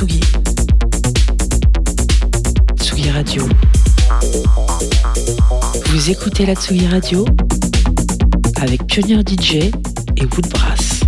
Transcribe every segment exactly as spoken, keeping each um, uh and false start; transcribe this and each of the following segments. Tsugi. Tsugi Radio. Vous écoutez la Tsugi Radio avec Pionnier D J et Woodbrass.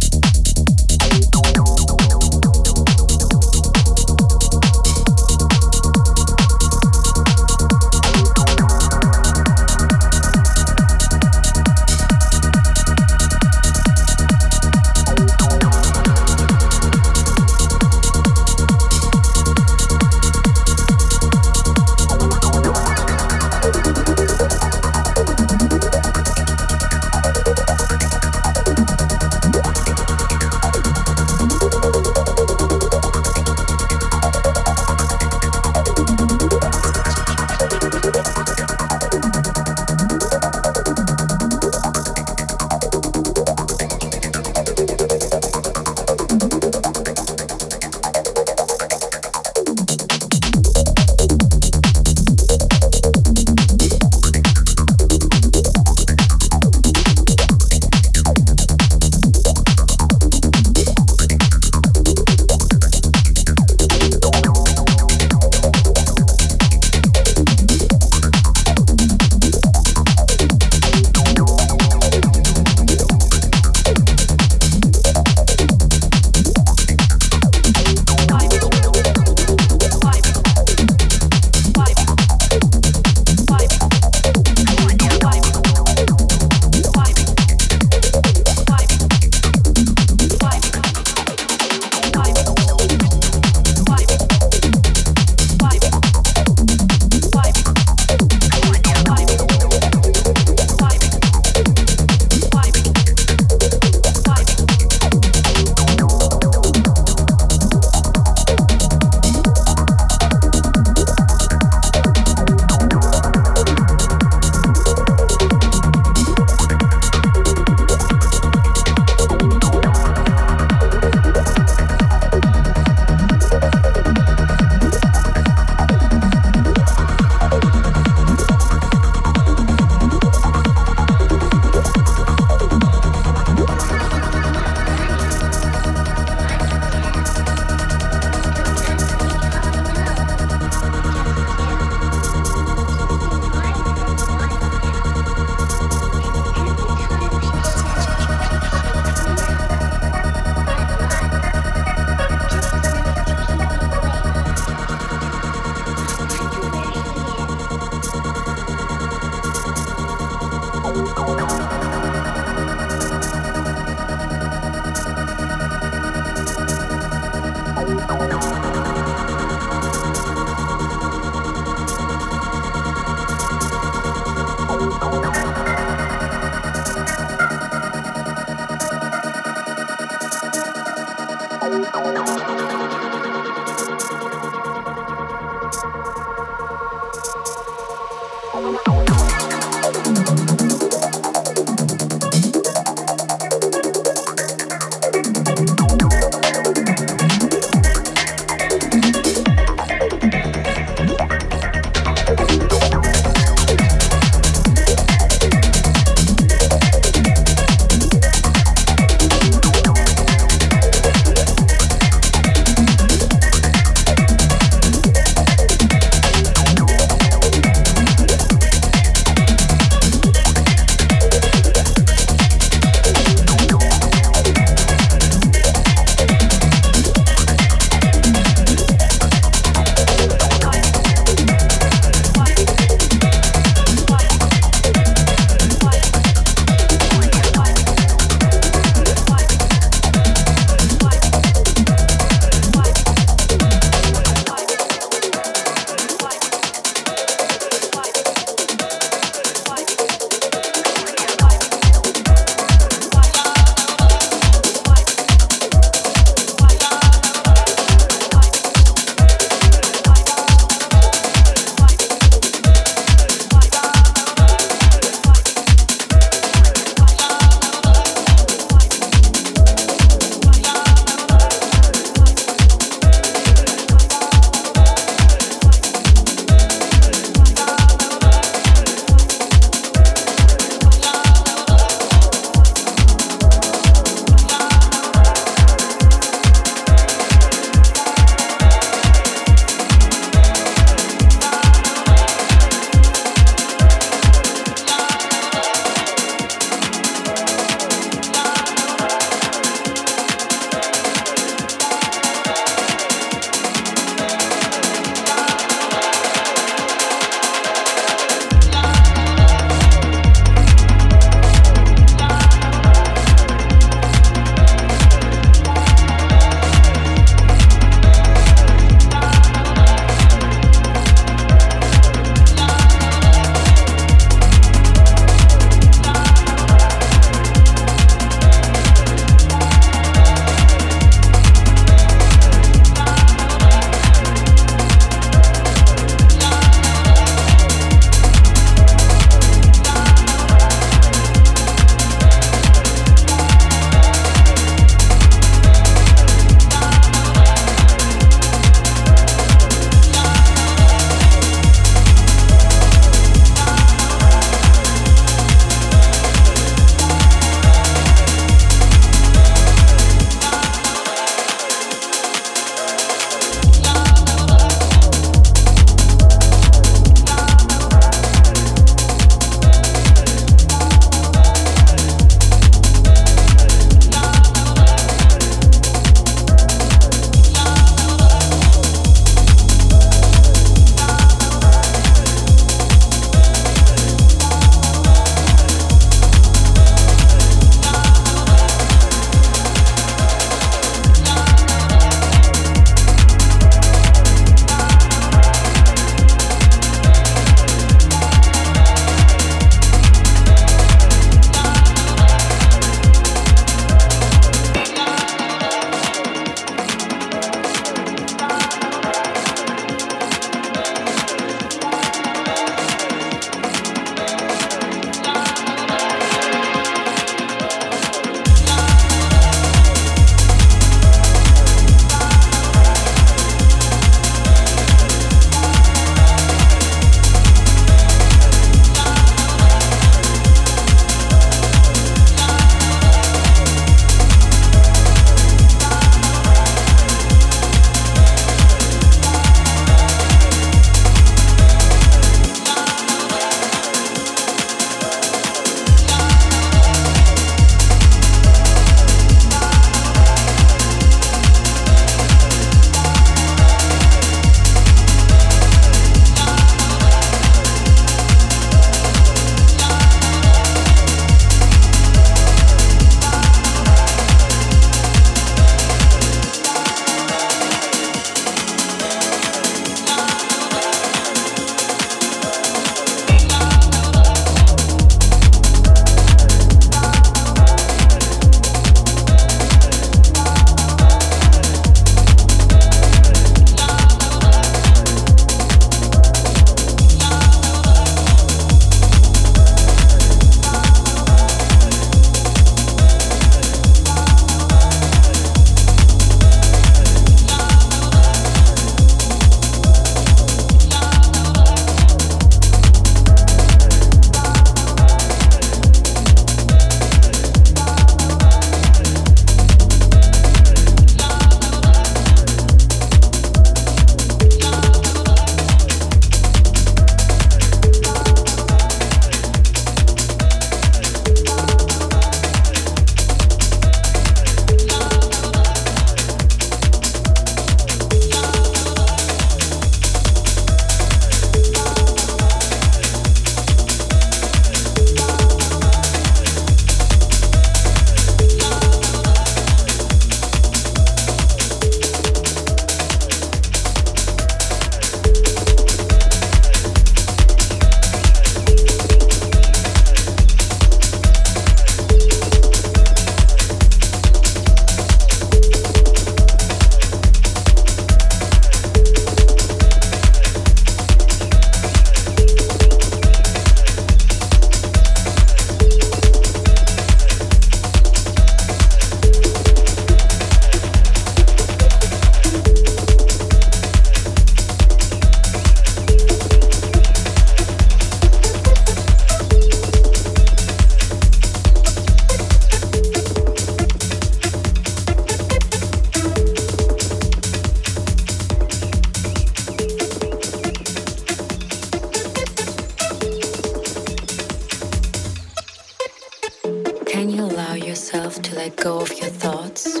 Can you allow yourself to let go of your thoughts?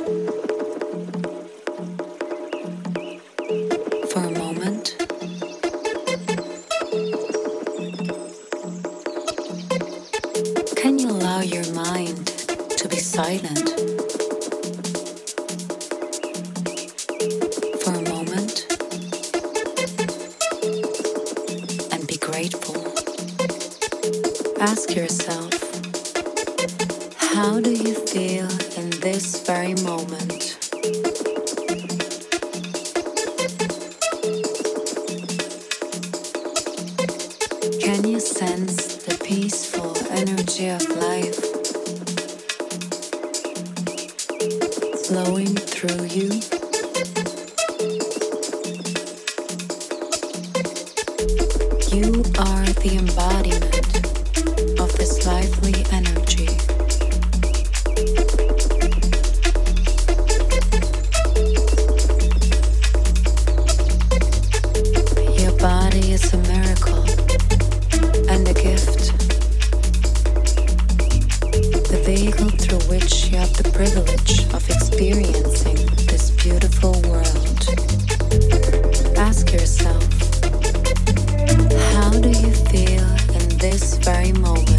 For a moment. Can you allow your mind to be silent? Ask yourself, how do you feel in this very moment? Can you sense the peaceful energy of life flowing through you? You are the embodiment of this lively energy. Your body is a miracle and a gift, the vehicle through which you have the privilege of experiencing this beautiful world. Ask yourself, how do you feel in this very moment?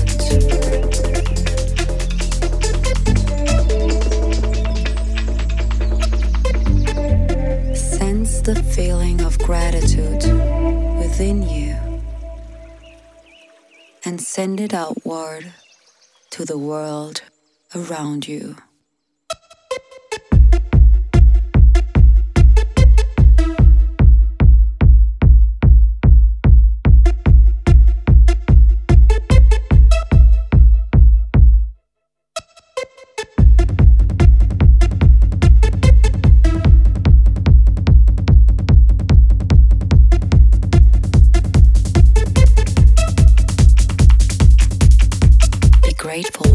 The feeling of gratitude within you and send it outward to the world around you. Grateful.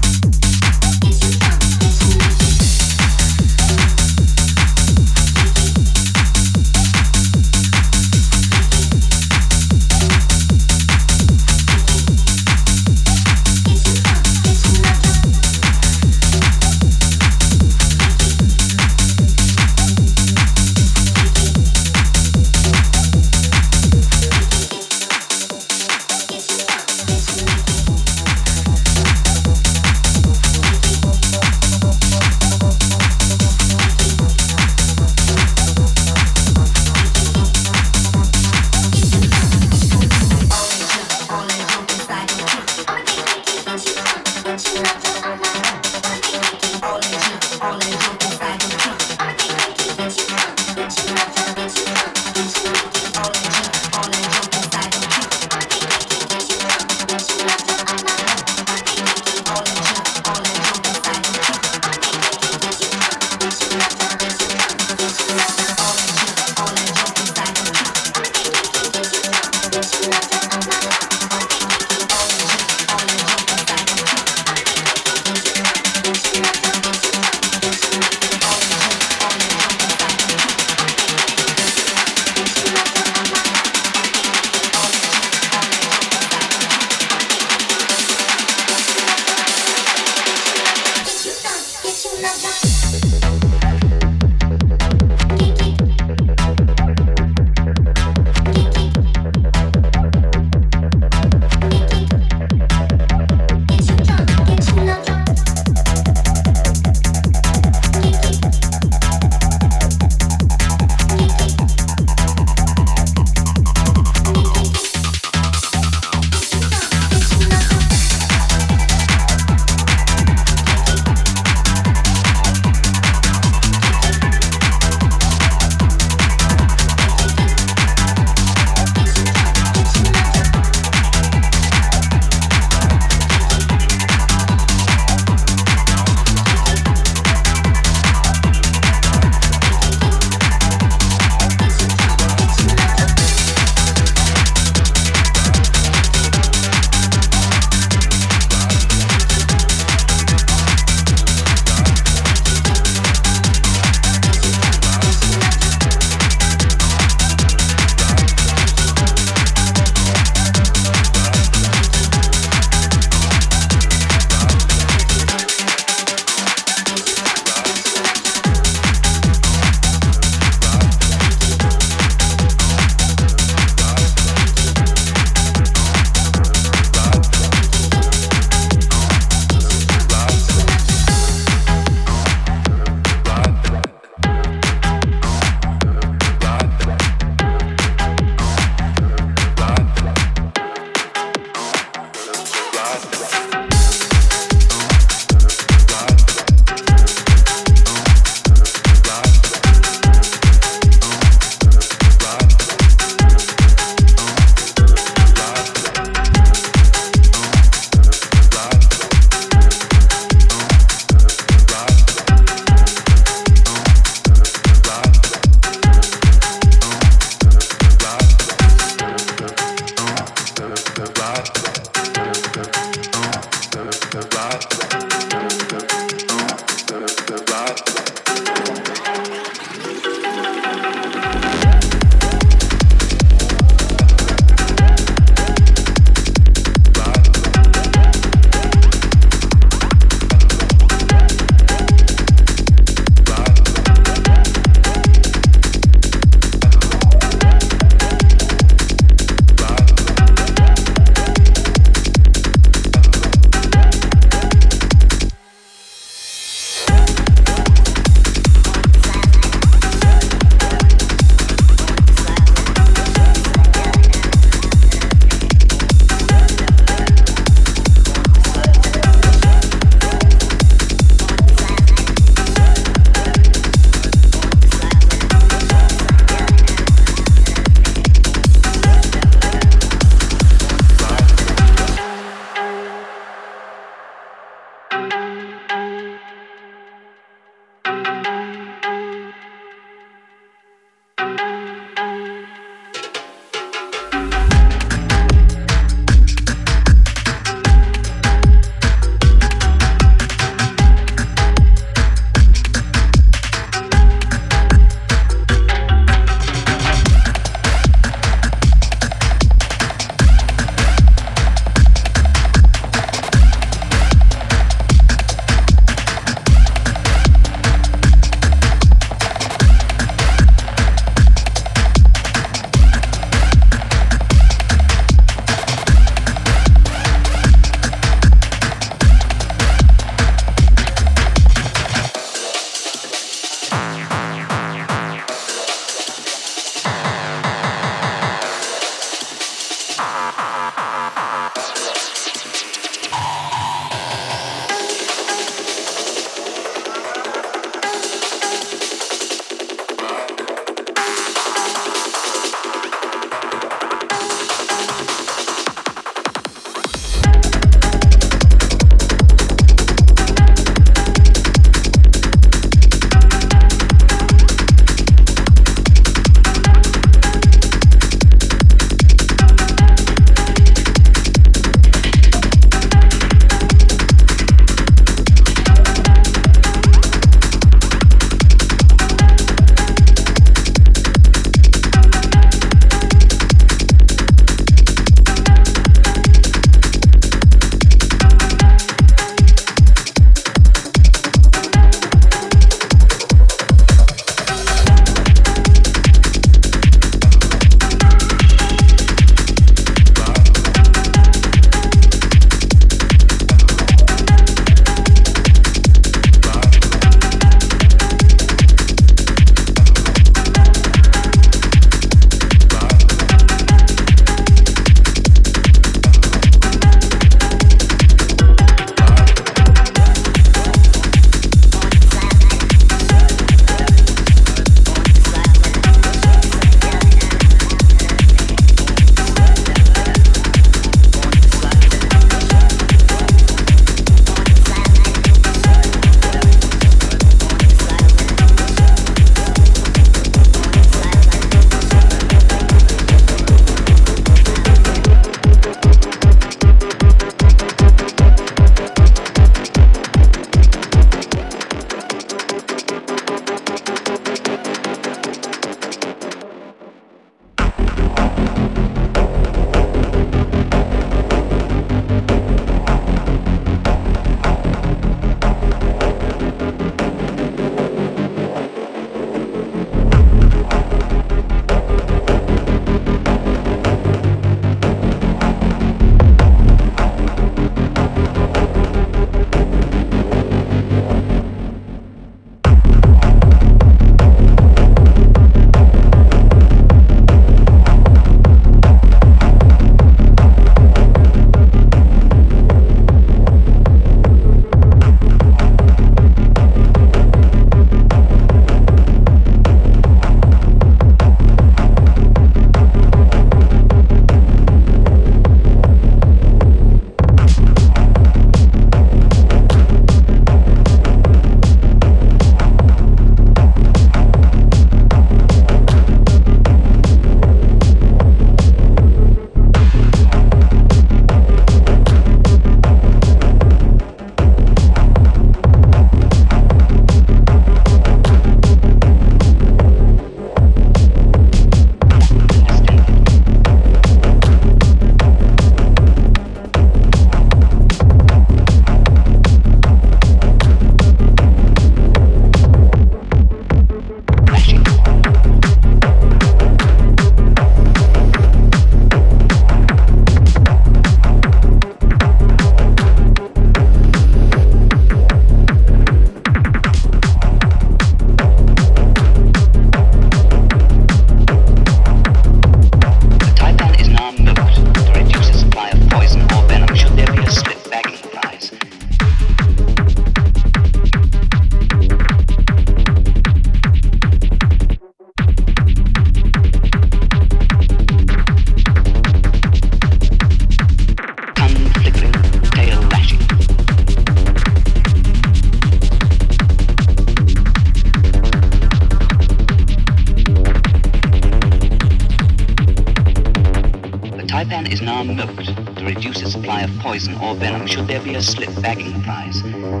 is now milked to reduce its supply of poison or venom should there be a slip bagging prize. When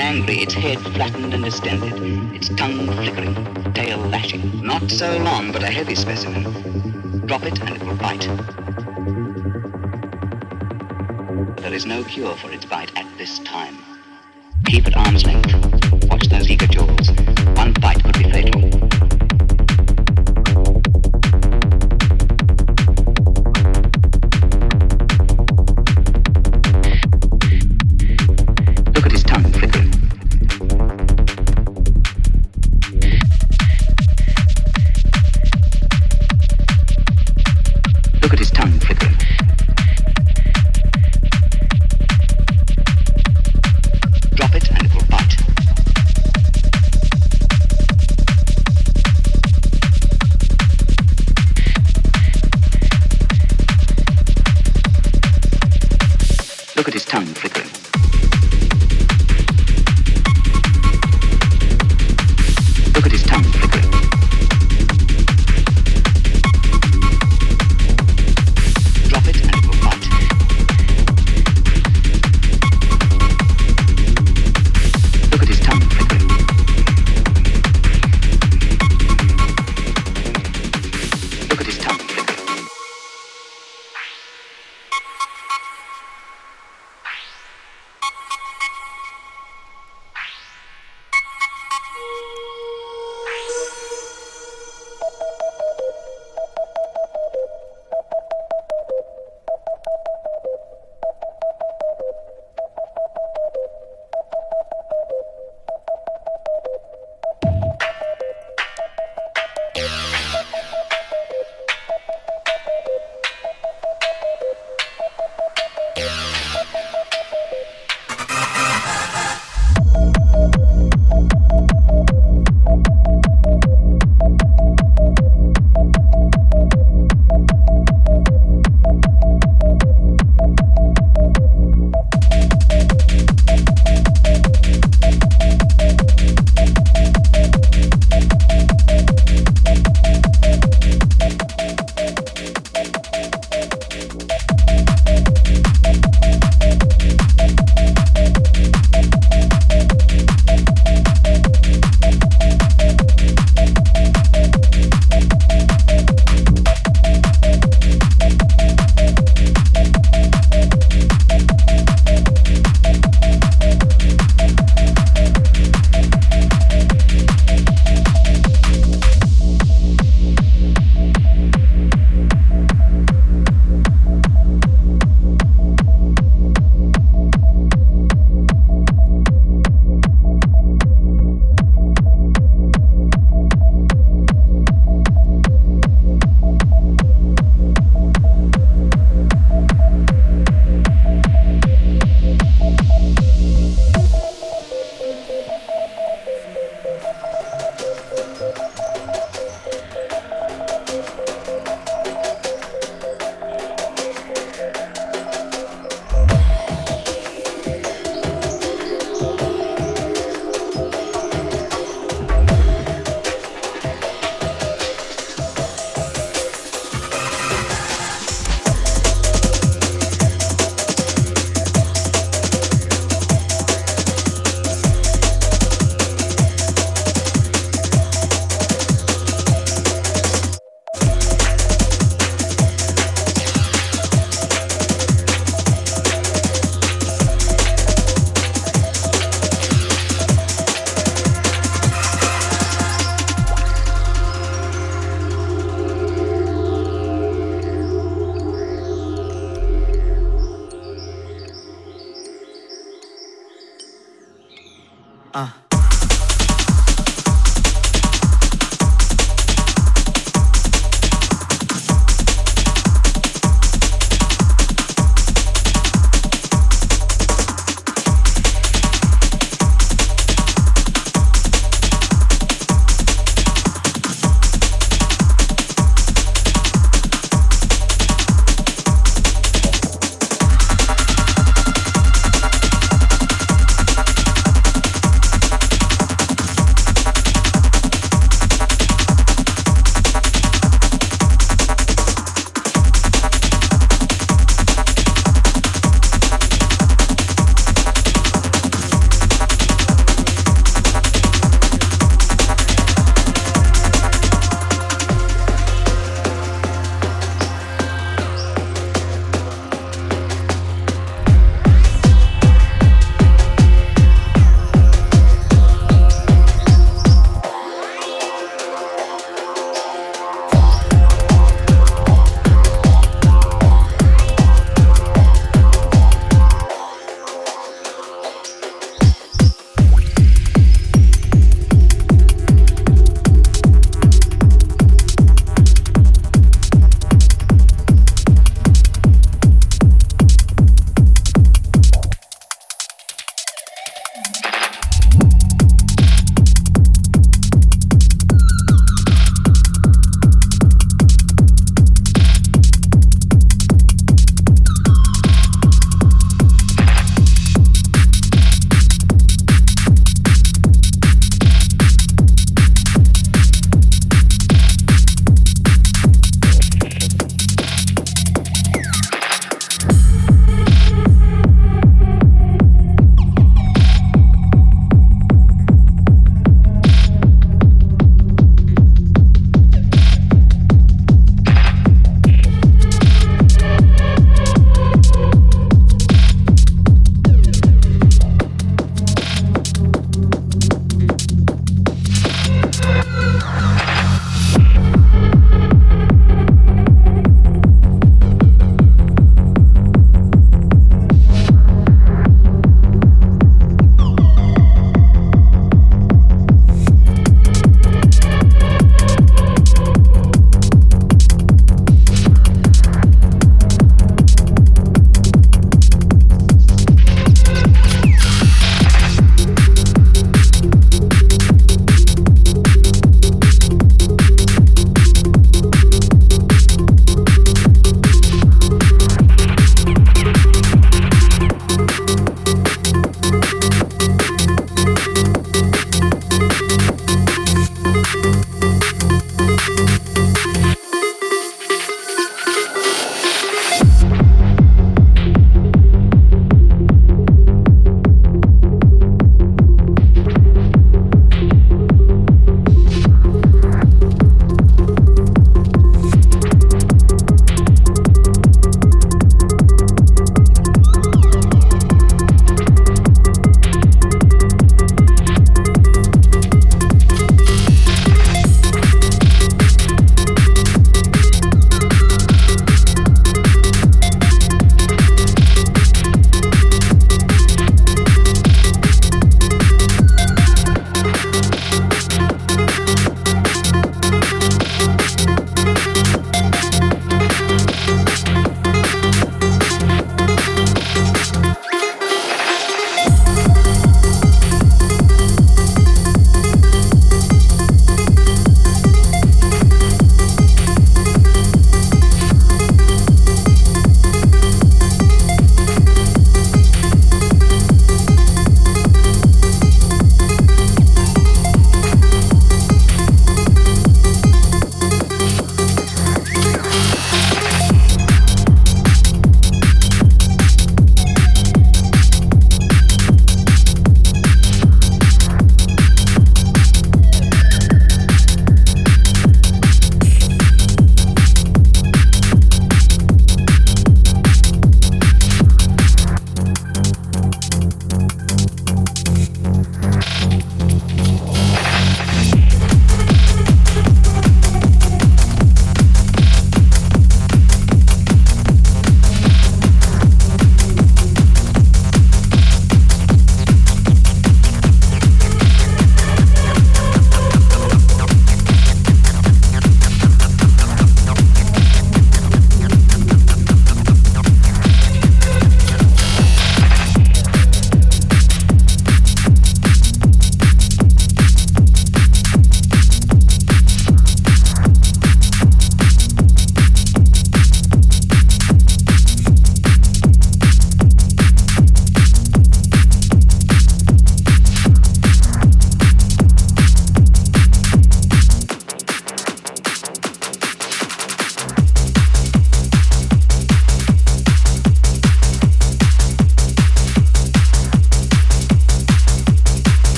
angry, its head flattened and distended, its tongue flickering, tail lashing. Not so long, but a heavy specimen. Drop it and it will bite. There is no cure for its bite at this time. Keep at arm's length. Watch those eager jaws. One bite could be fatal.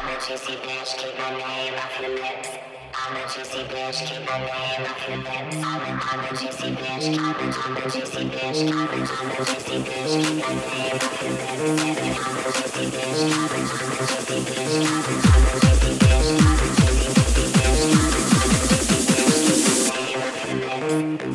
I'm a juicy bitch, keep my name off your lips. I'm a juicy bitch, keep my name off your lips. I'm a, I'm a juicy bitch, I'm a, I'm a juicy bitch, I'm a, I'm a juicy bitch, keep my name off your lips. I'm a juicy bitch, I'm a, I'm a juicy bitch, I'm a, I'm a juicy bitch, I'm a juicy juicy bitch, I'm a, I'm a juicy bitch, keep my name off your lips. I'm a juicy bitch, keep my name off your lips.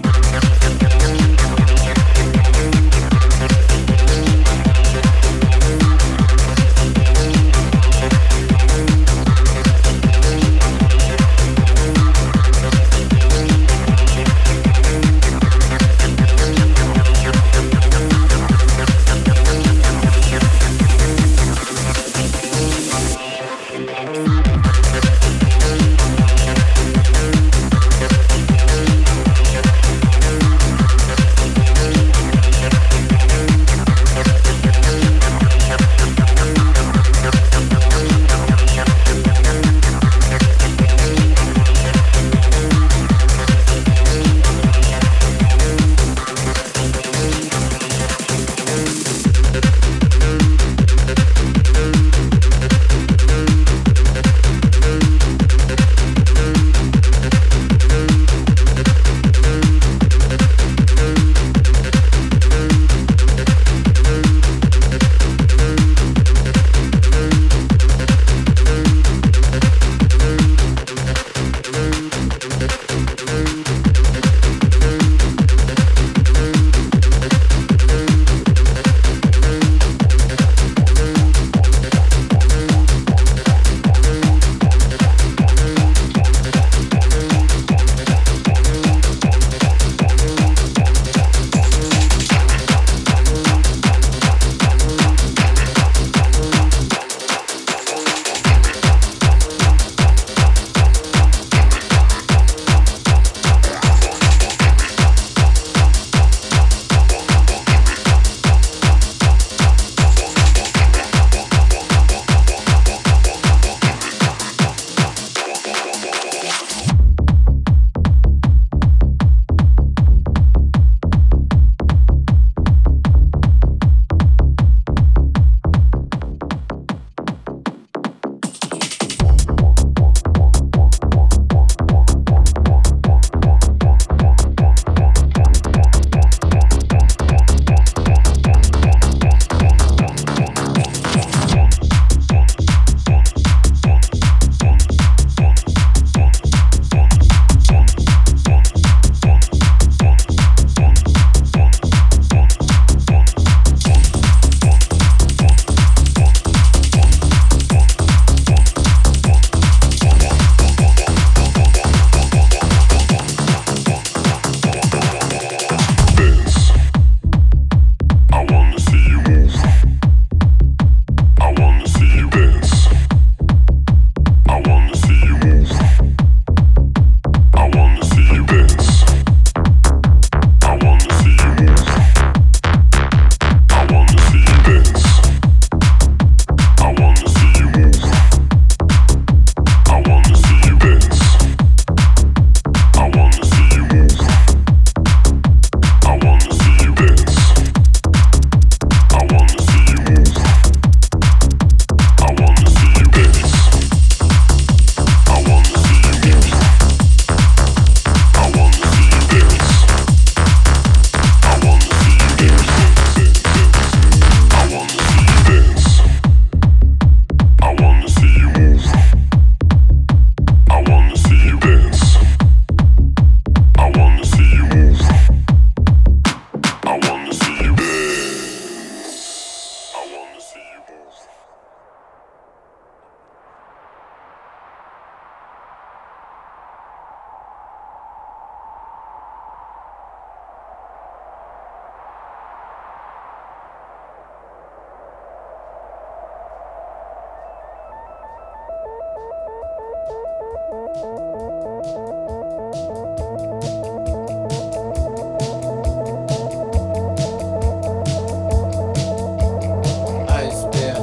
Ice beer.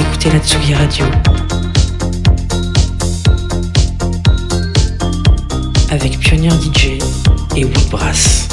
écoutez la Tsugi Radio avec Pionnier D J et Woodbrass.